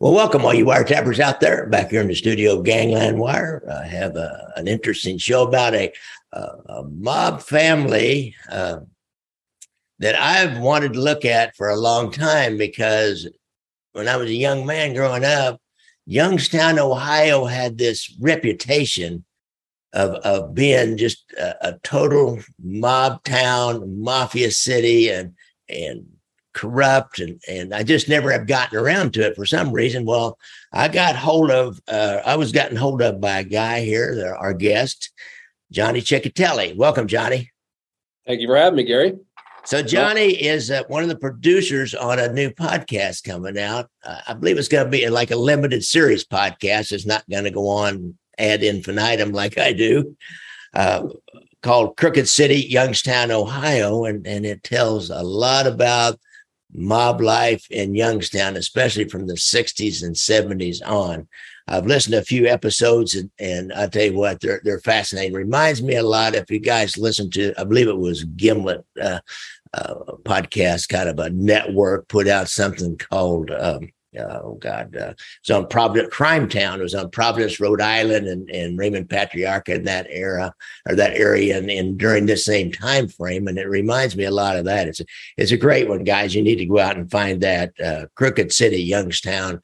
Well, welcome all you wiretappers out there. Back here in the studio of Gangland Wire, I have an interesting show about a mob family that I've wanted to look at for a long time, because when I was a young man growing up, Youngstown, Ohio had this reputation of being just a total mob town, mafia city, and corrupt, and I just never have gotten around to it for some reason. Well, I was gotten hold of by a guy here, our guest, Johnny Chechitelli. Welcome, Johnny. Thank you for having me, Gary. So Johnny is one of the producers on a new podcast coming out. I believe it's going to be like a limited series podcast. It's not going to go on ad infinitum like I do, called Crooked City, Youngstown, Ohio. And it tells a lot about mob life in Youngstown, especially from the 60s and 70s on. I've listened to a few episodes, and I tell you what, they're fascinating. Reminds me a lot, if you guys listen to, I believe it was Gimlet podcast, kind of a network, put out something called, it's on Providence, Crime Town. It was on Providence, Rhode Island, and Raymond Patriarca in that era, or that area, and during this same time frame. And it reminds me a lot of that. It's a great one, guys. You need to go out and find that, Crooked City, Youngstown,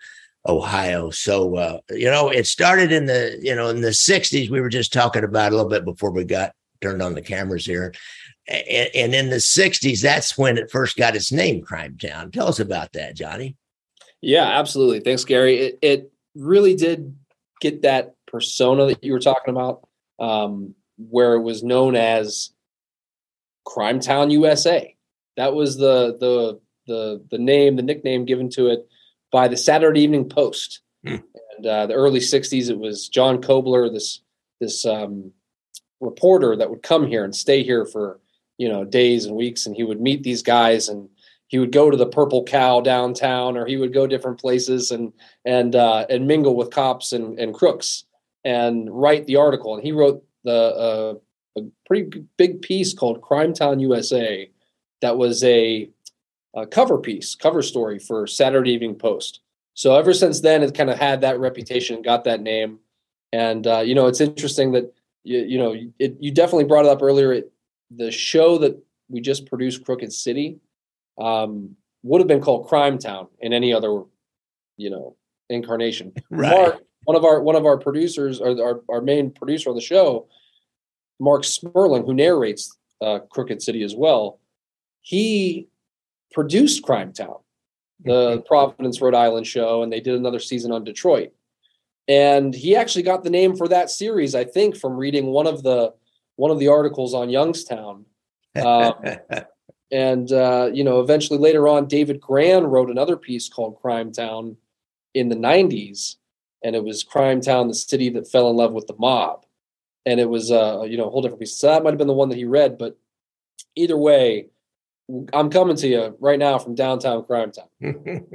Ohio. So, it started in the 60s. We were just talking about a little bit before we got turned on the cameras here. And in the 60s, that's when it first got its name, Crime Town. Tell us about that, Johnny. Yeah, absolutely. Thanks, Gary. It really did get that persona that you were talking about, where it was known as Crime Town USA. That was the name, the nickname given to it by the Saturday Evening Post. And the early 60s, it was John Kobler, this reporter that would come here and stay here for, days and weeks. And he would meet these guys, and he would go to the Purple Cow downtown, or he would go different places and mingle with cops and crooks and write the article. And he wrote a pretty big piece called Crime Town USA. That was a cover story for Saturday Evening Post. So ever since then, it kind of had that reputation and got that name. And, it's interesting that, you definitely brought it up earlier. The show that we just produced, Crooked City, would have been called Crime Town in any other, incarnation. Right. Mark, one of our producers, or our main producer on the show, Mark Sperling, who narrates Crooked City as well, he produced Crime Town, the Providence, Rhode Island show, and they did another season on Detroit. And he actually got the name for that series, I think, from reading one of the articles on Youngstown. And, eventually later on, David Gran wrote another piece called Crime Town in the 90s. And it was Crime Town, the city that fell in love with the mob. And it was, a whole different piece. So that might have been the one that he read. But either way, I'm coming to you right now from downtown Crime Town.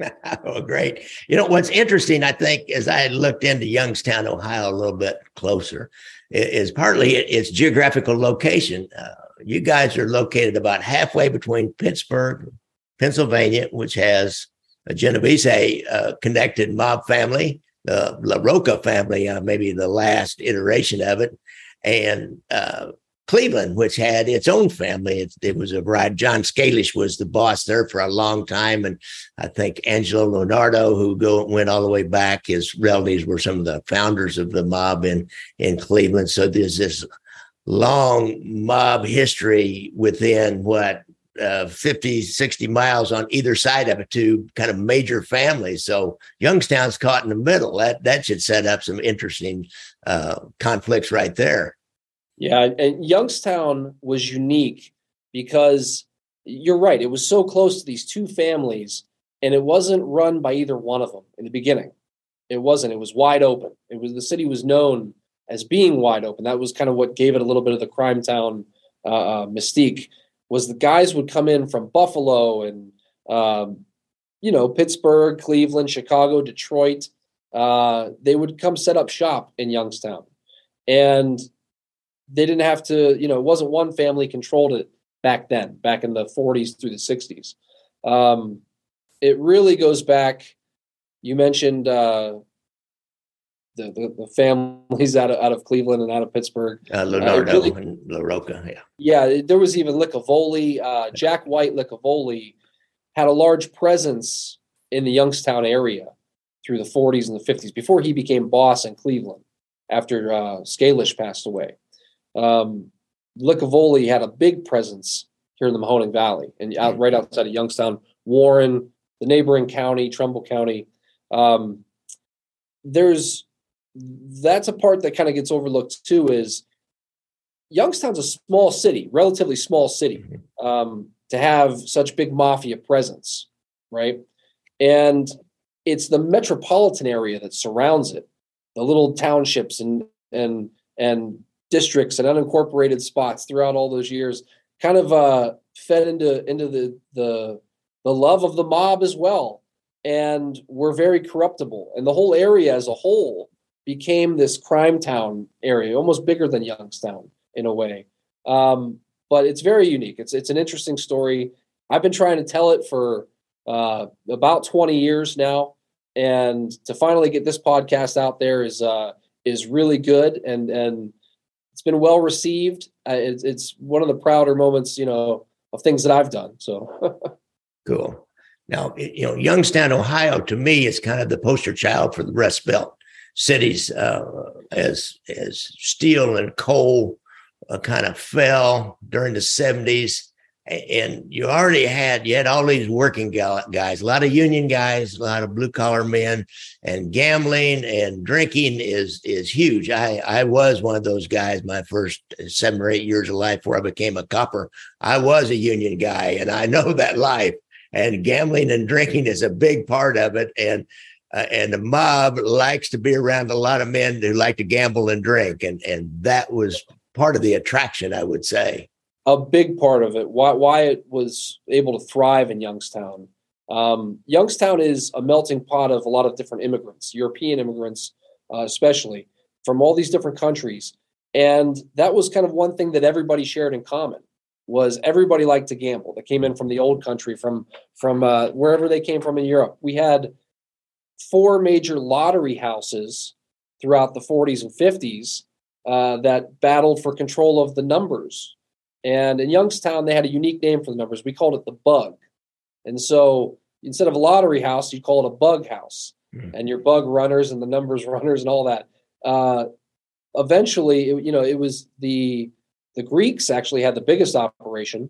Oh, great. What's interesting, I think, as I looked into Youngstown, Ohio a little bit closer, is partly its geographical location. You guys are located about halfway between Pittsburgh, Pennsylvania, which has a Genovese connected mob family, the La Rocca family, maybe the last iteration of it, and Cleveland, which had its own family. It was a variety. John Scalish was the boss there for a long time. And I think Angelo Lonardo, who went all the way back, his relatives were some of the founders of the mob in Cleveland. So there's this long mob history within 50, 60 miles on either side of it, two kind of major families. So Youngstown's caught in the middle. That should set up some interesting conflicts right there. Yeah, and Youngstown was unique because, you're right, it was so close to these two families, and it wasn't run by either one of them in the beginning. It wasn't. It was wide open. The city was known as being wide open. That was kind of what gave it a little bit of the Crime Town mystique, was the guys would come in from Buffalo and, Pittsburgh, Cleveland, Chicago, Detroit. They would come set up shop in Youngstown. And they didn't have to, it wasn't one family controlled it back then, back in the 40s through the 60s. It really goes back You mentioned the families out of Cleveland and out of Pittsburgh. Lonardo really, and La Rocca, yeah. Yeah, there was even Licavoli. Jack White Licavoli had a large presence in the Youngstown area through the 40s and the 50s before he became boss in Cleveland after Scalish passed away. Licavoli had a big presence here in the Mahoning Valley and right outside of Youngstown, Warren, the neighboring county, Trumbull County. That's a part that kind of gets overlooked too, is Youngstown's a small city, relatively small city, to have such big mafia presence, right? And it's the metropolitan area that surrounds it, the little townships and districts and unincorporated spots throughout all those years kind of fed into the love of the mob as well, and were very corruptible. And the whole area as a whole became this crime town area, almost bigger than Youngstown in a way. But it's very unique. It's an interesting story. I've been trying to tell it for about 20 years now, and to finally get this podcast out there is really good, and it's been well received. It's one of the prouder moments, of things that I've done. So cool. Now, Youngstown, Ohio, to me, is kind of the poster child for the Rust Belt cities, as steel and coal kind of fell during the 70s. And you had all these working guys, a lot of union guys, a lot of blue collar men, and gambling and drinking is huge. I was one of those guys my first 7 or 8 years of life before I became a copper. I was a union guy, and I know that life. And gambling and drinking is a big part of it. And the mob likes to be around a lot of men who like to gamble and drink. And that was part of the attraction, I would say. A big part of it, why it was able to thrive in Youngstown. Youngstown is a melting pot of a lot of different immigrants, European immigrants especially, from all these different countries. And that was kind of one thing that everybody shared in common. Was everybody liked to gamble that came in from the old country, from wherever they came from in Europe. We had 4 major lottery houses throughout the 40s and 50s that battled for control of the numbers. And in Youngstown, they had a unique name for the numbers. We called it the bug. And so instead of a lottery house, you call it a bug house. Mm-hmm. And your bug runners and the numbers runners and all that. Eventually, it was the Greeks actually had the biggest operation.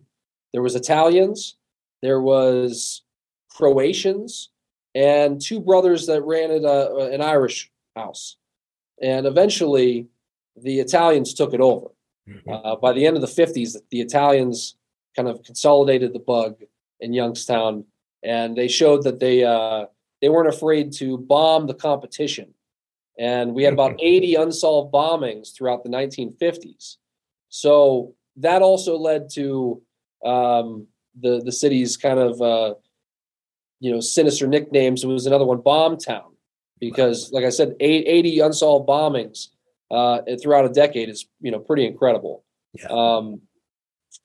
There was Italians, there was Croatians, and 2 brothers that ran an Irish house. And eventually, the Italians took it over. By the end of the 50s, the Italians kind of consolidated the bug in Youngstown, and they showed that they weren't afraid to bomb the competition. And we had about 80 unsolved bombings throughout the 1950s. So that also led to the city's kind of sinister nicknames. It was another one, Bomb Town, because like I said, 80 unsolved bombings throughout a decade is pretty incredible. Yeah.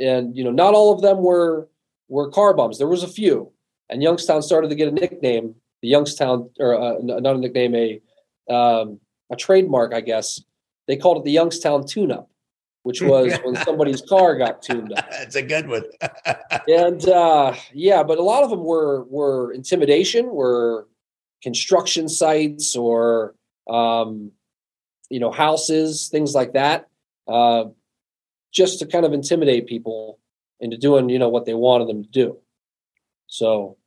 And not all of them were car bombs. There was a few, and Youngstown started to get a nickname, the Youngstown, or not a nickname, a trademark, I guess. They called it the Youngstown Tune-Up, which was when somebody's car got tuned up. That's a good one. And but a lot of them were intimidation, were construction sites, or houses, things like that, just to kind of intimidate people into doing what they wanted them to do. So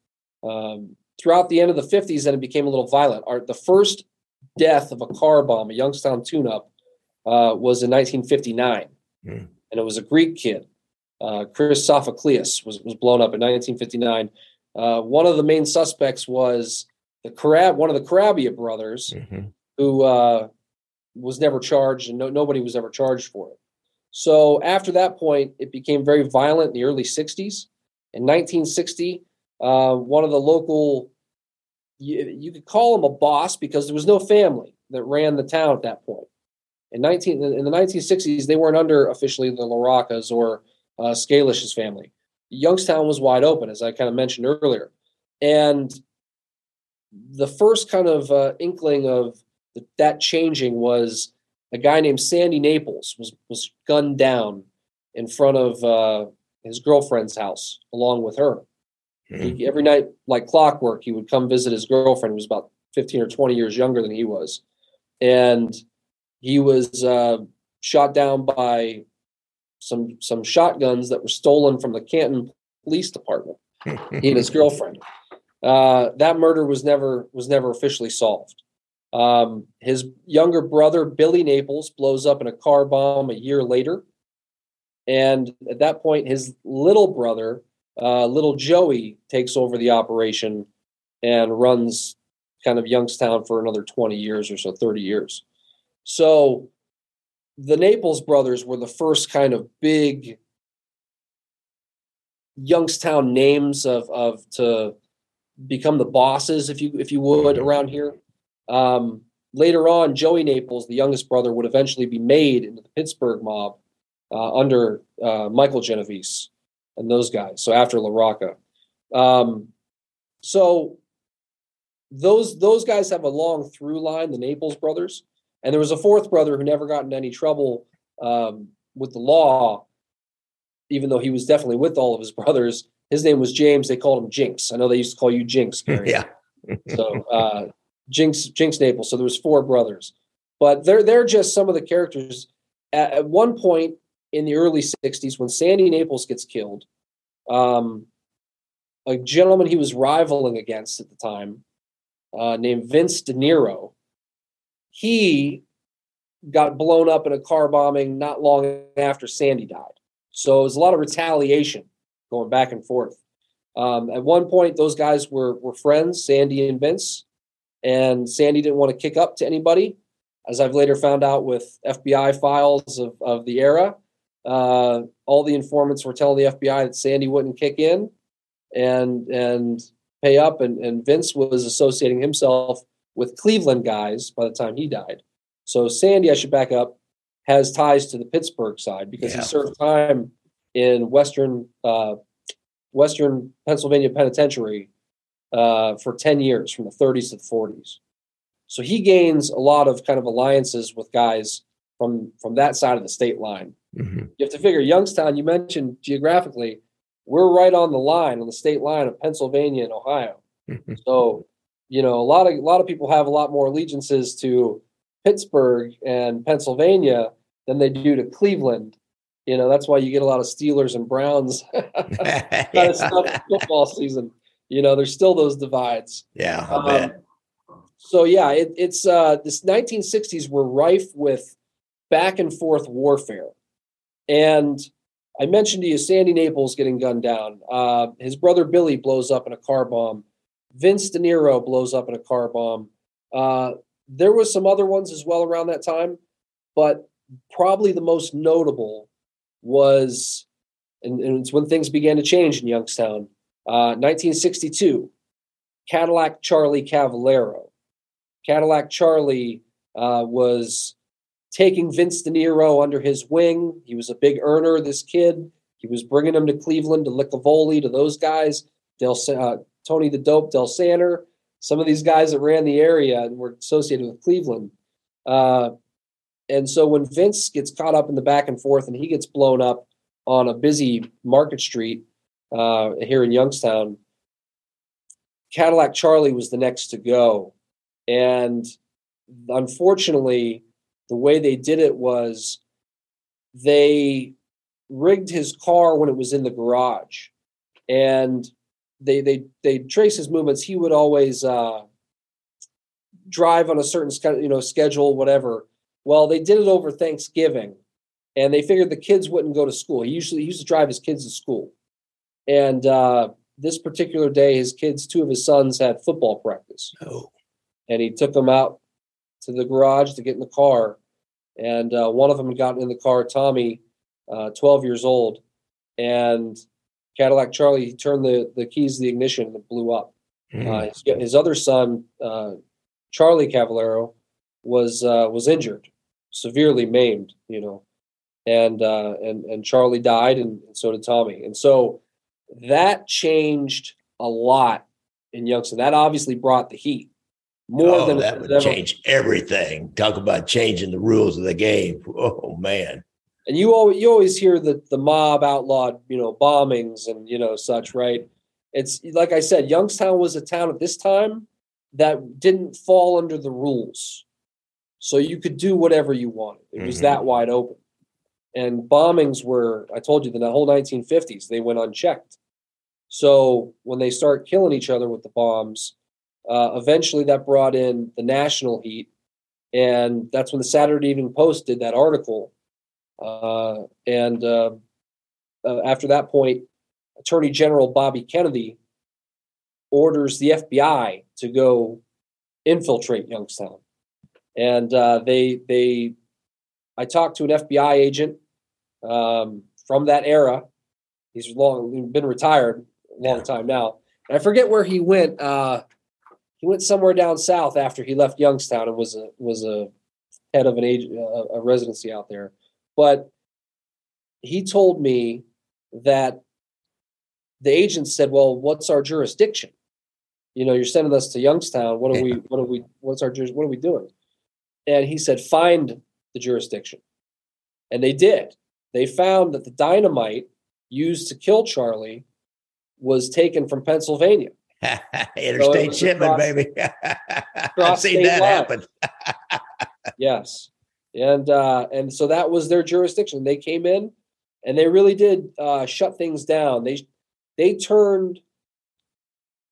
throughout the end of the 50s, then it became a little violent. The first death of a car bomb, a Youngstown tune-up, was in 1959, and it was a Greek kid. Chris Sophocleus was blown up in 1959. One of the main suspects was one of the Carabia brothers, who was never charged, and nobody was ever charged for it. So after that point, it became very violent in the early 60s. In 1960, one of the local, you could call him a boss because there was no family that ran the town at that point. In the 1960s, they weren't under officially the La Roccas or Scalish's family. Youngstown was wide open, as I kind of mentioned earlier. And the first kind of inkling of that changing was a guy named Sandy Naples was gunned down in front of his girlfriend's house along with her. Mm-hmm. Every night, like clockwork, he would come visit his girlfriend, who was about 15 or 20 years younger than he was. And he was shot down by some shotguns that were stolen from the Canton Police Department. He and his girlfriend. That murder was never officially solved. His younger brother, Billy Naples, blows up in a car bomb a year later. And at that point, his little brother, little Joey, takes over the operation and runs kind of Youngstown for another 20 years or so, 30 years. So the Naples brothers were the first kind of big Youngstown names of to become the bosses, if you would, around here. Later on, Joey Naples, the youngest brother, would eventually be made into the Pittsburgh mob under Michael Genovese and those guys. So after La Rocca, so those guys have a long through line, the Naples brothers, and there was a fourth brother who never got into any trouble with the law, even though he was definitely with all of his brothers. His name was James. They called him Jinx. I know they used to call you Jinx, Gary. Yeah. So Jinx Naples. So there was four brothers, but they're just some of the characters. At one point in the early 60s, when Sandy Naples gets killed, a gentleman he was rivaling against at the time, named Vince De Niro, he got blown up in a car bombing not long after Sandy died. So it was a lot of retaliation going back and forth. At one point, those guys were friends, Sandy and Vince, and Sandy didn't want to kick up to anybody, as I've later found out with FBI files of the era. All the informants were telling the FBI that Sandy wouldn't kick in and pay up, and Vince was associating himself with Cleveland guys by the time he died. So Sandy, I should back up, has ties to the Pittsburgh side because he served time in Western Pennsylvania Penitentiary for 10 years, from the 30s to the 40s. So he gains a lot of kind of alliances with guys from that side of the state line. Mm-hmm. You have to figure Youngstown, you mentioned geographically, we're right on the line, on the state line of Pennsylvania and Ohio. Mm-hmm. So, you know, a lot of people have a lot more allegiances to Pittsburgh and Pennsylvania than they do to Cleveland. You know, that's why you get a lot of Steelers and Browns kind of stuff football season. You know, there's still those divides. Yeah. So yeah, it's this 1960s were rife with back and forth warfare. And I mentioned to you, Sandy Naples getting gunned down. His brother, Billy, blows up in a car bomb. Vince De Niro blows up in a car bomb. There was some other ones as well around that time, but probably the most notable was, and it's when things began to change in Youngstown, 1962, Cadillac Charlie Cavallaro. Cadillac Charlie was taking Vince De Niro under his wing. He was a big earner, this kid. He was bringing him to Cleveland, to Licavoli, to those guys, Tony the Dope, Del Santer, some of these guys that ran the area and were associated with Cleveland. And so when Vince gets caught up in the back and forth and he gets blown up on a busy market street here in Youngstown, Cadillac Charlie was the next to go. And unfortunately, the way they did it was they rigged his car when it was in the garage, and they trace his movements. He would always drive on a certain, you know, schedule, whatever. Well, they did it over Thanksgiving, and they figured the kids wouldn't go to school. He used to drive his kids to school, and this particular day, his kids, two of his sons, had football practice. Oh. And he took them out to the garage to get in the car. And one of them had gotten in the car, Tommy, 12 years old. And Cadillac Charlie, he turned the keys to the ignition and it blew up. Mm. His other son, Charlie Cavallaro, was injured, severely maimed, you know. And Charlie died, and so did Tommy. And so that changed a lot in Youngstown. That obviously brought the heat. More than that would ever change everything. Talk about changing the rules of the game. Oh, man. And you always hear the mob outlawed, bombings and, such, right? It's like I said, Youngstown was a town at this time that didn't fall under the rules. So you could do whatever you wanted. It was that wide open. And bombings were, I told you, the whole 1950s, they went unchecked. So when they start killing each other with the bombs, eventually that brought in the national heat. And that's when the Saturday Evening Post did that article. After that point, Attorney General Bobby Kennedy orders the FBI to go infiltrate Youngstown. And I talked to an FBI agent from that era. He's been retired a long time now. And I forget where he went. He went somewhere down south after he left Youngstown and was a head of a residency out there. But he told me that the agent said, "Well, what's our jurisdiction? You're sending us to Youngstown. What are we doing?" And he said, "Find the jurisdiction." And they did. They found that the dynamite used to kill Charlie was taken from Pennsylvania. Interstate shipment, baby. I've seen that happen. Yes. And so that was their jurisdiction. They came in and they really did shut things down. They turned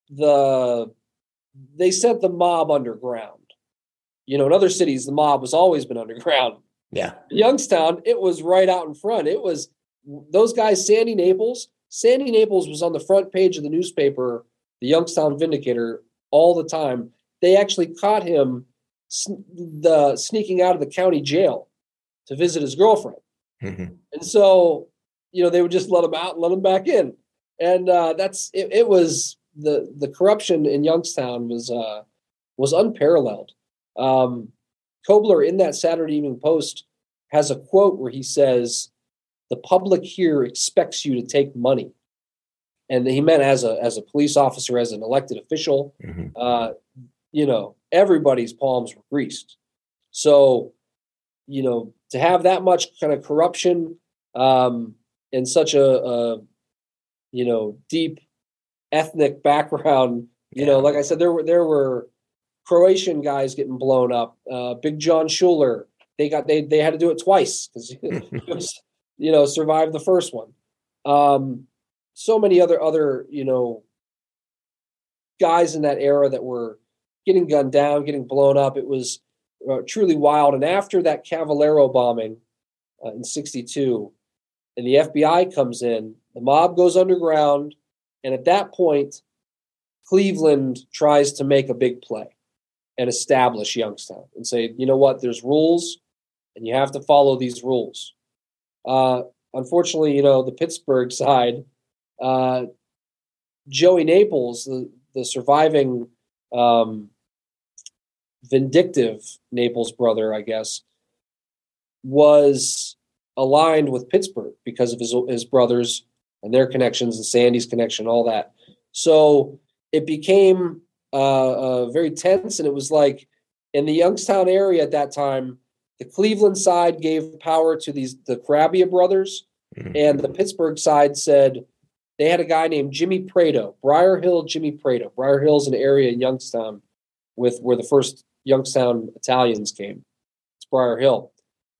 they sent the mob underground. In other cities, the mob has always been underground. Yeah. In Youngstown, it was right out in front. It was those guys, Sandy Naples. Sandy Naples was on the front page of the newspaper, the Youngstown Vindicator, all the time. They actually caught him sneaking out of the county jail to visit his girlfriend. Mm-hmm. And so, they would just let him out and let him back in. And that's it. It was the corruption in Youngstown was unparalleled. Kobler in that Saturday Evening Post has a quote where he says, "The public here expects you to take money," and he meant as a police officer, as an elected official. Mm-hmm. Everybody's palms were greased. So, to have that much kind of corruption and such a deep ethnic background. Like I said, there were Croatian guys getting blown up. Big John Schuler, they had to do it twice because survived the first one. So many other guys in that era that were getting gunned down, getting blown up. It was truly wild. And after that Cavallaro bombing in '62, and the FBI comes in, the mob goes underground, and at that point, Cleveland tries to make a big play and establish Youngstown and say, you know what, there's rules and you have to follow these rules. Unfortunately, the Pittsburgh side, Joey Naples, the surviving vindictive Naples brother, I guess, was aligned with Pittsburgh because of his brothers and their connections and Sandy's connection, all that. So it became very tense, and it was like in the Youngstown area at that time, the Cleveland side gave power to the Carabia brothers, and the Pittsburgh side said they had a guy named Jimmy Prado, Briar Hill Jimmy Prado. Briar Hill's an area in Youngstown where the first Youngstown Italians came. It's Briar Hill.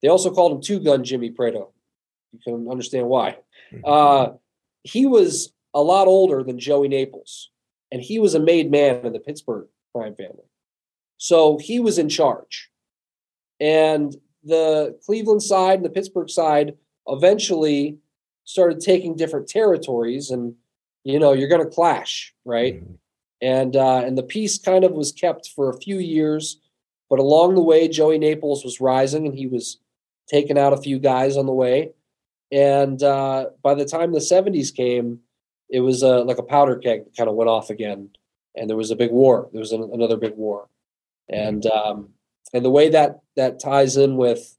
They also called him Two Gun Jimmy Prado. You can understand why. He was a lot older than Joey Naples. And he was a made man in the Pittsburgh crime family. So he was in charge. And the Cleveland side and the Pittsburgh side eventually started taking different territories. And, you're going to clash, right? Mm-hmm. And the peace kind of was kept for a few years. But along the way, Joey Naples was rising, and he was taking out a few guys on the way. And by the time the 70s came, it was like a powder keg that kind of went off again, and there was a big war. There was another big war, and the way that ties in with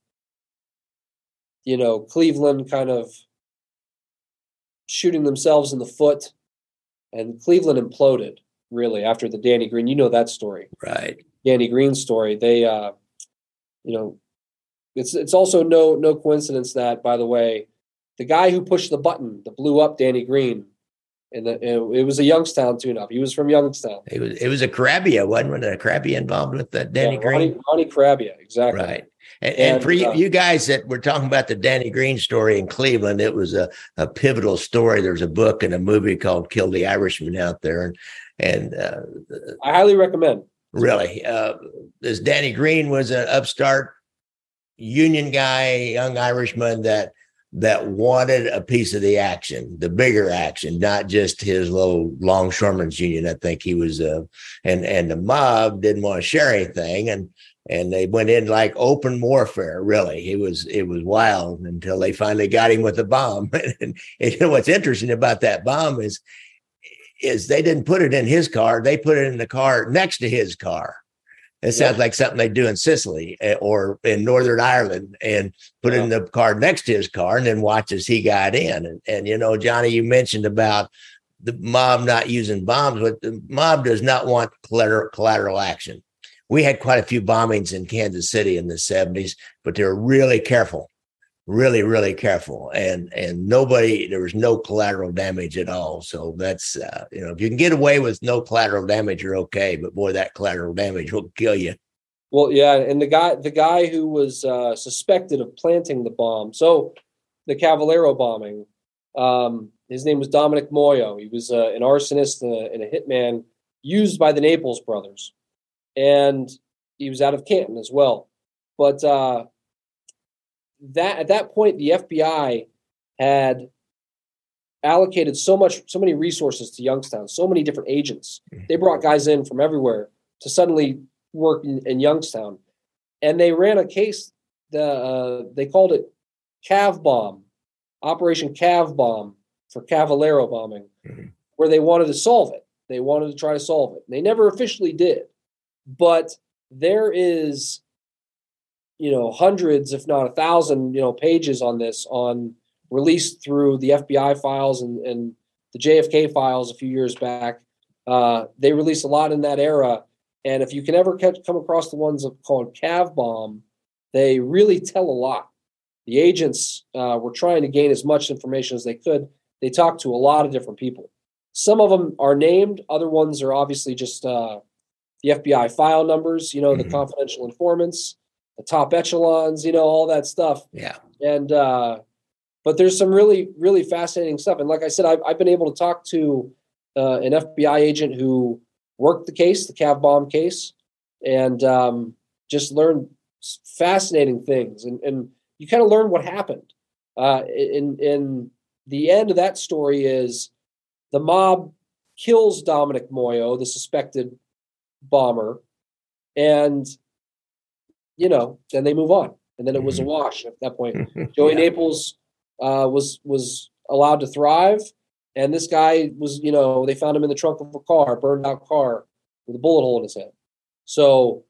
Cleveland kind of shooting themselves in the foot, and Cleveland imploded really, after the Danny Greene, you know that story. Right. Danny Greene's story. They, you know, it's also no coincidence that, by the way, the guy who pushed the button that blew up Danny Greene, and it was a Youngstown tune-up. He was from Youngstown. It was a Carabia one. Was a Carabia involved with Danny Greene? Ronnie Carabia, exactly. Right. And for you guys that were talking about the Danny Greene story in Cleveland, it was a pivotal story. There's a book and a movie called Kill the Irishman out there. And I highly recommend. Really. This Danny Greene was an upstart union guy, young Irishman that wanted a piece of the action, the bigger action, not just his little longshoremen's union. I think he was, and the mob didn't want to share anything. And they went in like open warfare, really. It was wild until they finally got him with a bomb. And what's interesting about that bomb is they didn't put it in his car. They put it in the car next to his car. It sounds like something they do in Sicily or in Northern Ireland, and put it in the car next to his car and then watch as he got in. And you know, Johnny, you mentioned about the mob not using bombs, but the mob does not want collateral action. We had quite a few bombings in Kansas City in the 70s, but they were really careful, really, really careful. And nobody, there was no collateral damage at all. So that's, you know, if you can get away with no collateral damage, you're okay. But boy, that collateral damage will kill you. Well, yeah. And the guy who was suspected of planting the bomb, so the Cavallaro bombing, his name was Dominic Moyo. He was an arsonist and a hitman used by the Naples brothers. And he was out of Canton as well. But that at that point, the FBI had allocated so many resources to Youngstown, so many different agents. They brought guys in from everywhere to suddenly work in Youngstown. And they ran a case, they called it Cav Bomb, Operation Cav Bomb, for Cavallaro bombing, where they wanted to solve it. They wanted to try to solve it. They never officially did. But there is, you know, hundreds, if not 1,000, you know, pages on this, on released through the FBI files and the JFK files a few years back. They released a lot in that era. And if you can ever come across the ones called Cav Bomb, they really tell a lot. The agents were trying to gain as much information as they could. They talked to a lot of different people. Some of them are named. Other ones are obviously just... the FBI file numbers, you know, the confidential informants, the top echelons, you know, all that stuff. Yeah. And, but there's some really, really fascinating stuff. And like I said, I've been able to talk to an FBI agent who worked the case, the Cav Bomb case, and just learned fascinating things. And you kind of learn what happened. In the end of that story is the mob kills Dominic Moyo, the suspected bomber, and you know, then they move on, and then it was a wash at that point. Joey Naples was allowed to thrive, and this guy was, you know, they found him in the trunk of a car, burned out car with a bullet hole in his head. So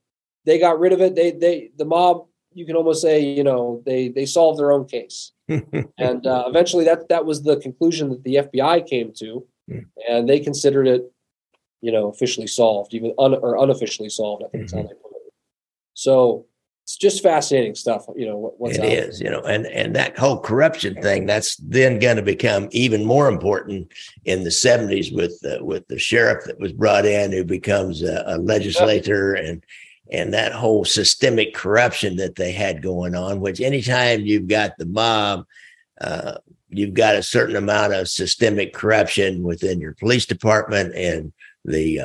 they got rid of it. The mob, you can almost say, you know, they solved their own case, and eventually that was the conclusion that the FBI came to, and they considered it, you know, officially solved, even unofficially solved, I think is how they put it. So it's just fascinating stuff, you know, what's out there. It is, you know, and that whole corruption thing, that's then going to become even more important in the 70s with the sheriff that was brought in, who becomes a legislator, and that whole systemic corruption that they had going on, which anytime you've got the mob, you've got a certain amount of systemic corruption within your police department and the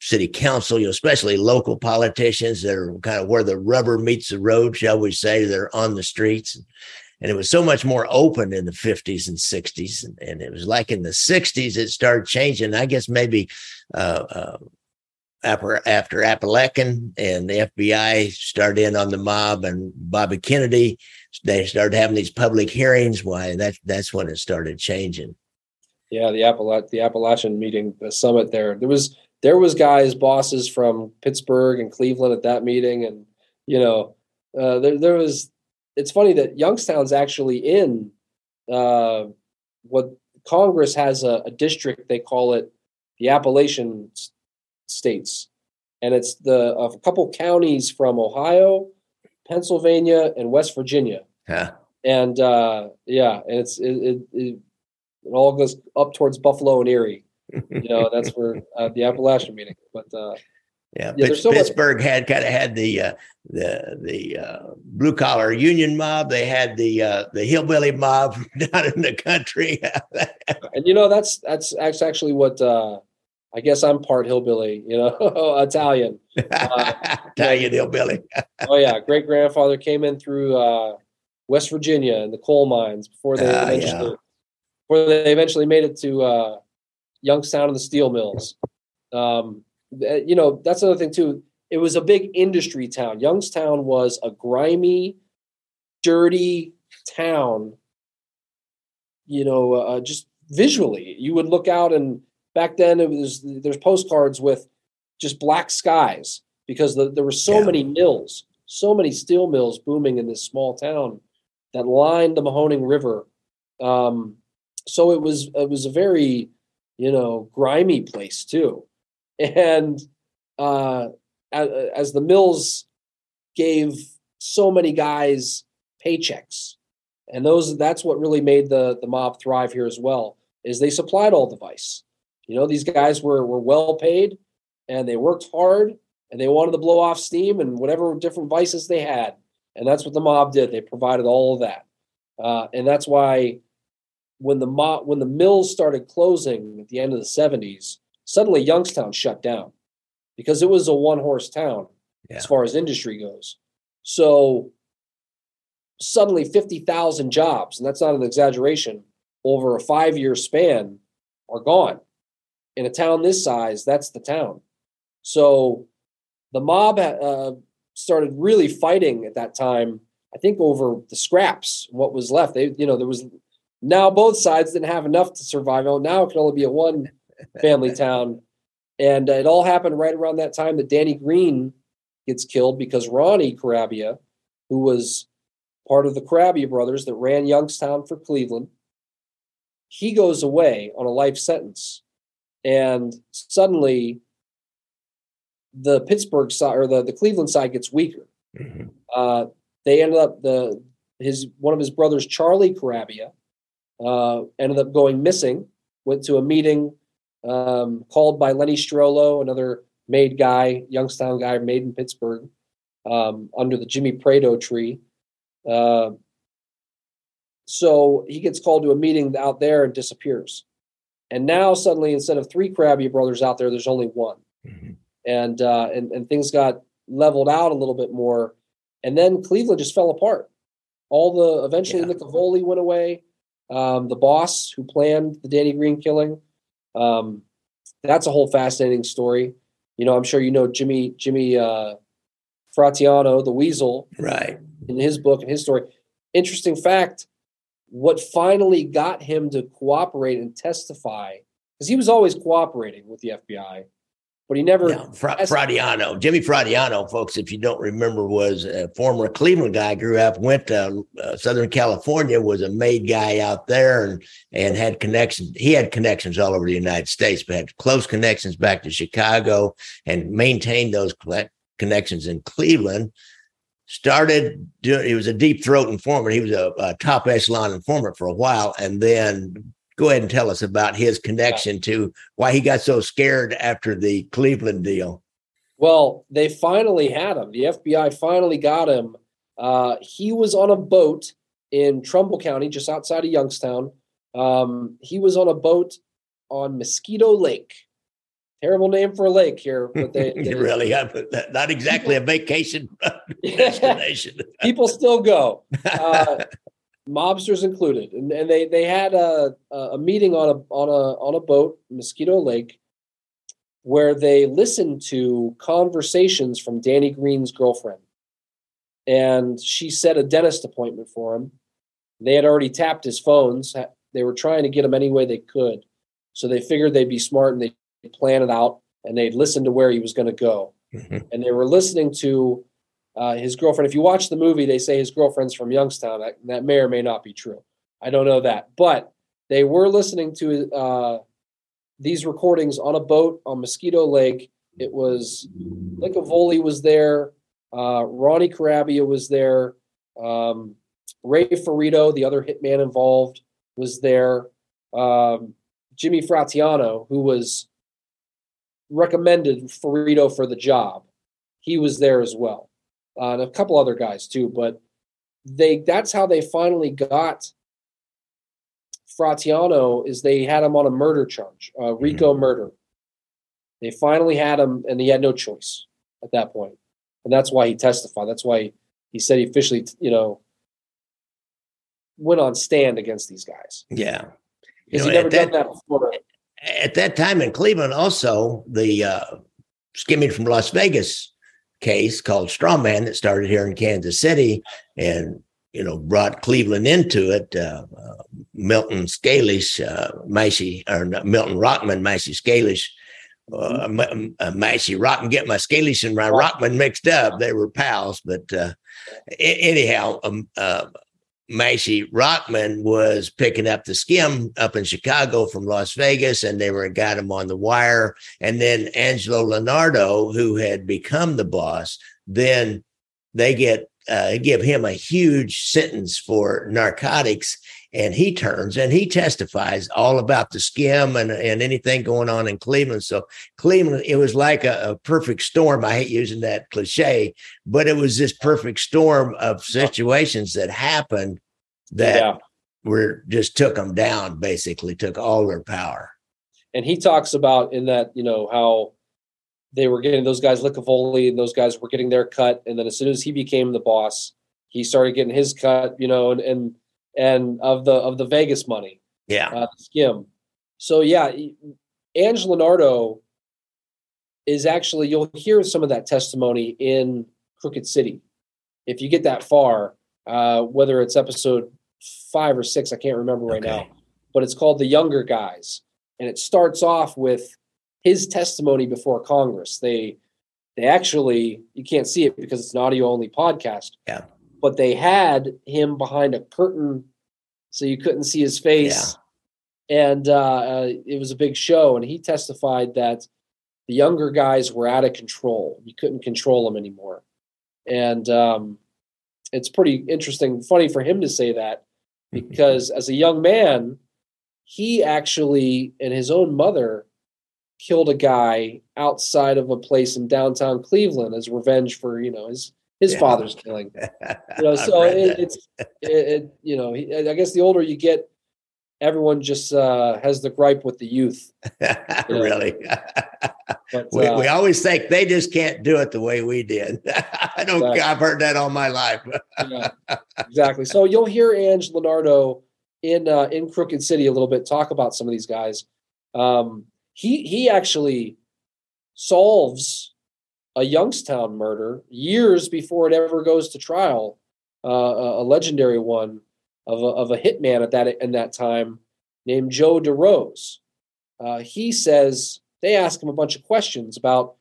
city council, you know, especially local politicians that are kind of where the rubber meets the road, shall we say, they're on the streets. And it was so much more open in the 50s and 60s. And it was like in the 60s, it started changing. I guess maybe after Appalachian and the FBI started in on the mob and Bobby Kennedy, they started having these public hearings. Why, that's when it started changing. Yeah, the Appalachian meeting, the summit there. There was guys, bosses from Pittsburgh and Cleveland at that meeting, and you know, there was. It's funny that Youngstown's actually in what Congress has a district. They call it the Appalachian states. And it's a couple counties from Ohio, Pennsylvania, and West Virginia. Yeah. And and it all goes up towards Buffalo and Erie. You know, that's where the Appalachian meeting. But Pittsburgh had the blue collar union mob. They had the hillbilly mob down in the country. And you know, that's actually what I guess I'm part hillbilly. You know, Italian. Italian hillbilly. Oh yeah, great grandfather came in through West Virginia and the coal mines before they eventually made it to Youngstown and the steel mills. You know, that's another thing too. It was a big industry town. Youngstown was a grimy, dirty town. You know, just visually, you would look out, and back then there's postcards with just black skies because there were so many mills, so many steel mills booming in this small town that lined the Mahoning River. So it was a very, you know, grimy place too. And as the mills gave so many guys paychecks, and that's what really made the mob thrive here as well, is they supplied all the vice. You know, these guys were well paid, and they worked hard, and they wanted to blow off steam and whatever different vices they had. And that's what the mob did. They provided all of that. And that's why when the mills started closing at the end of the 70s, suddenly Youngstown shut down because it was a one-horse town as far as industry goes. So suddenly 50,000 jobs, and that's not an exaggeration, over a 5-year span are gone. In a town this size, that's the town. So the mob started really fighting at that time, I think, over the scraps, what was left. Now both sides didn't have enough to survive. Now it can only be a one family town. And it all happened right around that time that Danny Greene gets killed, because Ronnie Carabia, who was part of the Carabia brothers that ran Youngstown for Cleveland, he goes away on a life sentence. And suddenly the Pittsburgh side, or the Cleveland side, gets weaker. Mm-hmm. They ended up, one of his brothers, Charlie Carabia, ended up going missing, went to a meeting called by Lenny Strollo, another made guy, Youngstown guy, made in Pittsburgh, under the Jimmy Prado tree. So he gets called to a meeting out there and disappears. And now suddenly, instead of 3 Carabia brothers out there, there's only one. Mm-hmm. And things got leveled out a little bit more. And then Cleveland just fell apart. Eventually Licavoli went away. The boss who planned the Danny Greene killing. That's a whole fascinating story. You know, I'm sure you know Jimmy Fratianno, the Weasel, right? In his book and his story. Interesting fact: what finally got him to cooperate and testify, because he was always cooperating with the FBI, but he never. Yeah, Fratianno, Jimmy Fratianno, folks, if you don't remember, was a former Cleveland guy. Grew up, went to Southern California, was a made guy out there, and had connections. He had connections all over the United States, but had close connections back to Chicago, and maintained those connections in Cleveland. He was a deep throat informant. He was a top echelon informant for a while, and then. Go ahead and tell us about his connection to why he got so scared after the Cleveland deal. Well, they finally had him. The FBI finally got him. He was on a boat in Trumbull County, just outside of Youngstown. He was on a boat on Mosquito Lake. Terrible name for a lake here. But they really have not exactly a vacation destination. People still go. Mobsters included, and they had a meeting on a boat, Mosquito Lake, where they listened to conversations from Danny Green's girlfriend, and she set a dentist appointment for him. They had already tapped his phones. They were trying to get him any way they could, so they figured they'd be smart and they'd plan it out, and they'd listen to where he was going to go, and they were listening to. His girlfriend. If you watch the movie, they say his girlfriend's from Youngstown. That may or may not be true. I don't know that. But they were listening to these recordings on a boat on Mosquito Lake It was Licavoli was there. Ronnie Carabia was there. Ray Ferrito, the other hitman involved, was there. Jimmy Fratianno, who was recommended Ferrito for the job, he was there as well. And a couple other guys too, but that's how they finally got Fratianno, is they had him on a murder charge, RICO murder. They finally had him, and he had no choice at that point. And that's why he testified. That's why he said he officially, went on stand against these guys. Yeah. Because he never done that before. At that time in Cleveland, also, the skimming from Las Vegas case called Strawman that started here in Kansas City and, brought Cleveland into it. Milton Scalish, Milton Rockman, Macy Scalish. Macy Rockman, get my Scalish and my Rockman mixed up. They were pals, but Macy Rockman was picking up the skim up in Chicago from Las Vegas, and they got him on the wire. And then Angelo Lonardo, who had become the boss, then they give him a huge sentence for narcotics. And he turns and he testifies all about the skim and anything going on in Cleveland. So Cleveland, it was like a perfect storm. I hate using that cliche, but it was this perfect storm of situations that happened were just took them down, basically took all their power. And he talks about in that, how they were getting those guys Licavoli and those guys were getting their cut. And then as soon as he became the boss, he started getting his cut, and of the Vegas money. Yeah. Skim. So yeah, Angelo Lonardo is actually, you'll hear some of that testimony in Crooked City. If you get that far, whether it's episode 5 or 6, I can't remember right now, but it's called The Younger Guys. And it starts off with his testimony before Congress. They actually, you can't see it because it's an audio only podcast. Yeah. But they had him behind a curtain so you couldn't see his face. Yeah. And it was a big show. And he testified that the younger guys were out of control. You couldn't control them anymore. And it's pretty interesting, funny for him to say that, because as a young man, he actually and his own mother killed a guy outside of a place in downtown Cleveland as revenge for, his father's killing, so I guess the older you get, everyone just has the gripe with the youth. Really? But, we always think they just can't do it the way we did. I've heard that all my life. Yeah, exactly. So you'll hear Ange Lonardo in Crooked City a little bit, talk about some of these guys. He actually solves a Youngstown murder years before it ever goes to trial, a legendary one of a hitman in that time named Joe DeRose. He says they ask him a bunch of questions about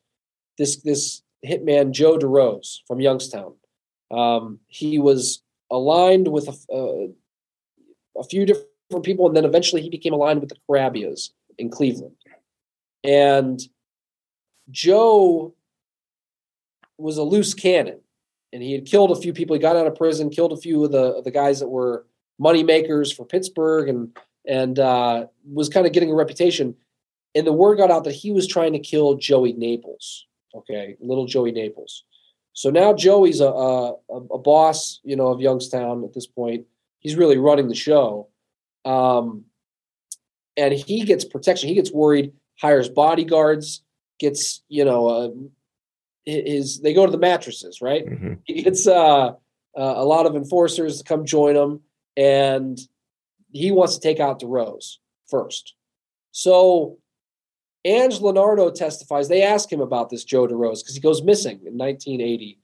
this hitman Joe DeRose from Youngstown. He was aligned with a few different people, and then eventually he became aligned with the Carabias in Cleveland. And Joe was a loose cannon, and he had killed a few people. He got out of prison, killed a few of the guys that were money makers for Pittsburgh, and was kind of getting a reputation. And the word got out that he was trying to kill Joey Naples. Okay. Little Joey Naples. So now Joey's a boss, of Youngstown at this point. He's really running the show. And he gets protection. He gets worried, hires bodyguards, gets, they go to the mattresses, right? Mm-hmm. He gets a lot of enforcers to come join him, and he wants to take out DeRose first. So Ange Lonardo testifies. They ask him about this Joe DeRose because he goes missing in 1980.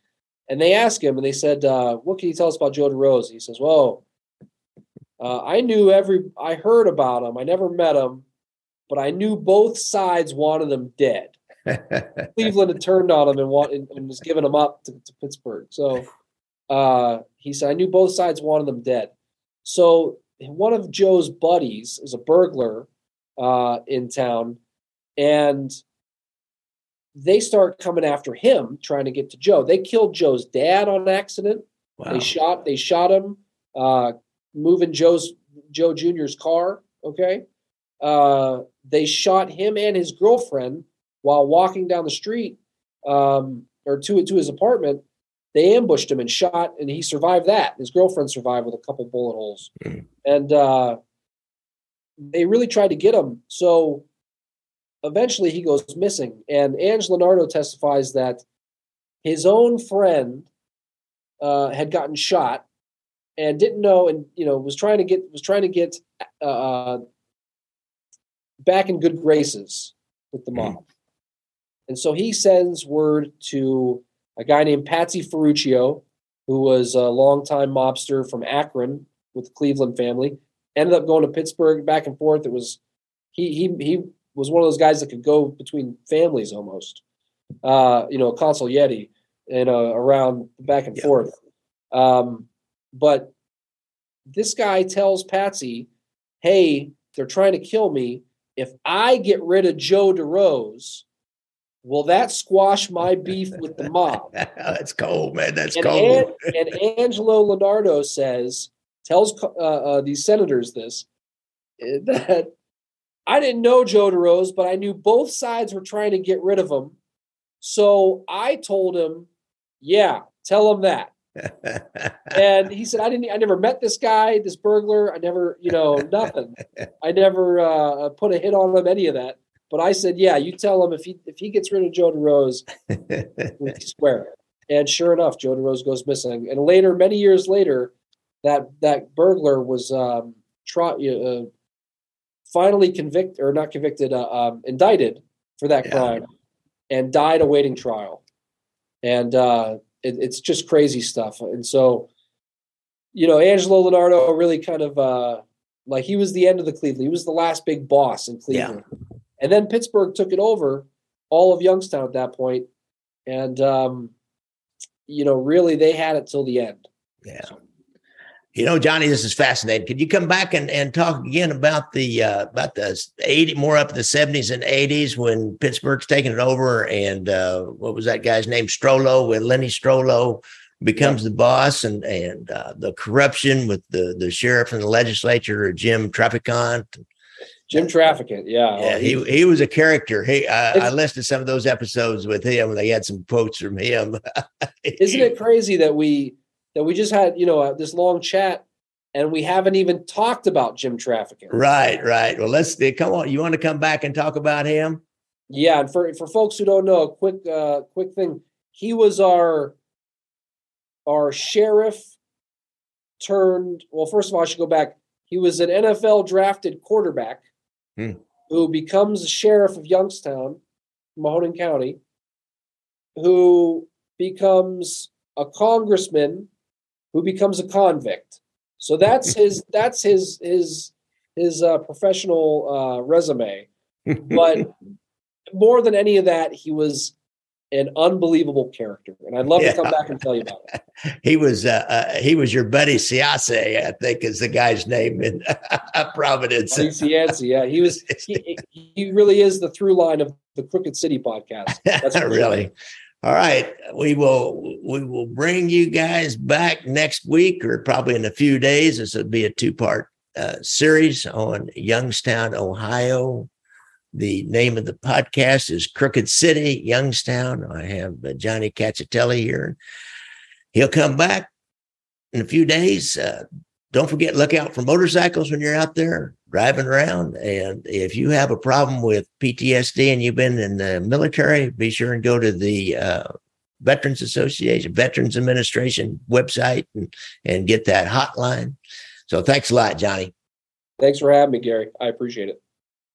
And they ask him, and they said, what can you tell us about Joe DeRose? And he says, I heard about him. I never met him, but I knew both sides wanted him dead. Cleveland had turned on him and was giving him up to Pittsburgh. So he said, I knew both sides wanted them dead. So one of Joe's buddies is a burglar in town, and they start coming after him, trying to get to Joe. They killed Joe's dad on accident. Wow. They shot him, moving Joe Jr.'s car. Okay. They shot him and his girlfriend while walking down the street, or to his apartment. They ambushed him and shot, and he survived that. His girlfriend survived with a couple bullet holes. Mm. And they really tried to get him. So eventually he goes missing. And Angelo Lonardo testifies that his own friend had gotten shot and didn't know, and was trying to get back in good graces with the mob. Mm. And so he sends word to a guy named Patsy Ferruccio, who was a longtime mobster from Akron with the Cleveland family, ended up going to Pittsburgh back and forth. It was he was one of those guys that could go between families almost, a consigliere and around back and forth. But this guy tells Patsy, "Hey, they're trying to kill me. If I get rid of Joe DeRose, will that squash my beef with the mob?" That's cold, man. That's cold. And Angelo Lonardo tells these senators this, that I didn't know Joe DeRose, but I knew both sides were trying to get rid of him. So I told him, yeah, tell him that. And he said, I never met this guy, this burglar. I never, nothing. I never put a hit on him, any of that. But I said, yeah, you tell him if he gets rid of Joe DeRose, we swear. And sure enough, Joe DeRose goes missing. And later, many years later, that burglar was finally indicted for that crime, and died awaiting trial. And it's just crazy stuff. And so, Angelo Lonardo really kind of he was the end of the Cleveland. He was the last big boss in Cleveland. Yeah. And then Pittsburgh took it over, all of Youngstown at that point, and really they had it till the end. Yeah, so. Johnny, this is fascinating. Could you come back and talk again about the 80s, more up in the '70s and '80s when Pittsburgh's taking it over, and what was that guy's name? Strollo, when Lenny Strollo becomes the boss, and the corruption with the sheriff and the legislature, Jim Traficant. Jim Traficant, yeah, he was a character. I listed some of those episodes with him, and they had some quotes from him. Isn't it crazy that we just had this long chat, and we haven't even talked about Jim Traficant? Right. Well, let's come on. You want to come back and talk about him? Yeah, and for folks who don't know, a quick thing: he was our sheriff turned. Well, first of all, I should go back. He was an NFL drafted quarterback. Hmm. Who becomes the sheriff of Youngstown, Mahoning County, who becomes a congressman, who becomes a convict. So that's his professional resume. But more than any of that, he was an unbelievable character, and I'd love to come back and tell you about it. He was your buddy Ciace, I think is the guy's name in Providence. Buddy Ciace, yeah, he was. He really is the through line of the Crooked City podcast. That's really. All right, we will bring you guys back next week, or probably in a few days. This will be a two-part series on Youngstown, Ohio. The name of the podcast is Crooked City, Youngstown. I have Johnny Chechitelli here. He'll come back in a few days. Don't forget, look out for motorcycles when you're out there driving around. And if you have a problem with PTSD and you've been in the military, be sure and go to the Veterans Administration website and get that hotline. So thanks a lot, Johnny. Thanks for having me, Gary. I appreciate it.